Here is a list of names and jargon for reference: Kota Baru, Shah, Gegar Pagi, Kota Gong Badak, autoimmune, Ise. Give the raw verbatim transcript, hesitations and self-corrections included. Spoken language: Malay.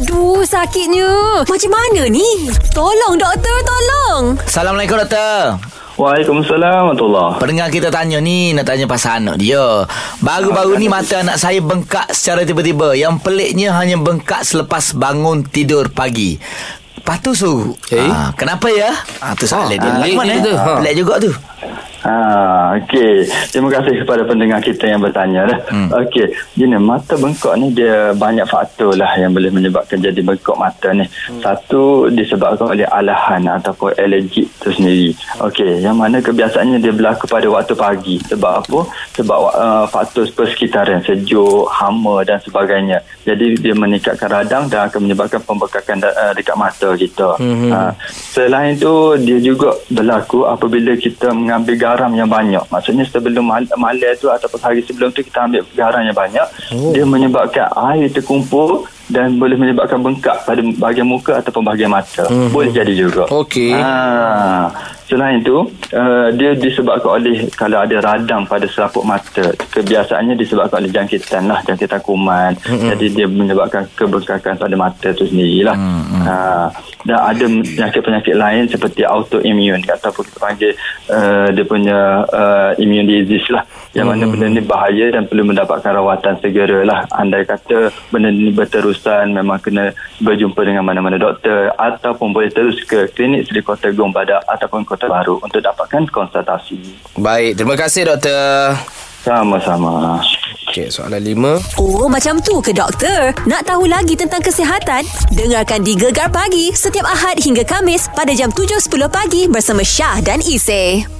Aduh, sakitnya. Macam mana ni? Tolong doktor, tolong. Assalamualaikum doktor. Waalaikumsalam warahmatullahi. Pendengar kita tanya ni, nak tanya pasal anak dia. Baru-baru ni mata anak saya bengkak secara tiba-tiba. Yang peliknya hanya bengkak selepas bangun tidur pagi. Patu suruh. Okay. Ha, kenapa ya? Ah ha, tu soalan dia. Ha, mana tu? Ha. Pelik juga tu. Ah, okey. Terima kasih kepada pendengar kita yang bertanya dah. Hmm. Okey, gini, mata bengkak ni dia banyak faktor lah yang boleh menyebabkan jadi bengkak mata ni. Hmm. Satu disebabkan oleh alahan ataupun alergi tu sendiri. Okey, yang mana kebiasaannya dia berlaku pada waktu pagi. Sebab apa? Sebab uh, faktor persekitaran, sejuk, hama dan sebagainya. Jadi dia meningkatkan radang dan akan menyebabkan pembengkakan uh, dekat mata kita. Hmm. Uh, selain tu dia juga berlaku apabila kita mengambil gambar garam yang banyak. Maksudnya sebelum mal- malam tu ataupun hari sebelum tu kita ambil garam yang banyak. Oh. Dia menyebabkan air terkumpul dan boleh menyebabkan bengkak pada bahagian muka ataupun bahagian mata. Mm-hmm. Boleh jadi juga. Okey. Ha. Selain itu, uh, dia disebabkan oleh kalau ada radang pada selaput mata. Kebiasaannya disebabkan oleh jangkitan lah, jangkitan kuman. Mm-hmm. Jadi dia menyebabkan kebengkakan pada mata tu sendirilah. Mm-hmm. Ha. Dan ada penyakit-penyakit lain seperti autoimmune ataupun kita panggil uh, dia punya uh, immune disease lah. Yang mana mm-hmm. benda ni bahaya dan perlu mendapatkan rawatan segera lah. Andai kata benda ni berterus memang kena berjumpa dengan mana-mana doktor ataupun boleh terus ke klinik di Kota Gong Badak ataupun Kota Baru untuk dapatkan konsultasi. Baik, terima kasih doktor. Sama-sama. Okey, soalan lima. Oh, macam tu ke doktor? Nak tahu lagi tentang kesihatan? Dengarkan di Gegar Pagi setiap Ahad hingga Kamis pada jam tujuh sepuluh pagi bersama Shah dan Ise.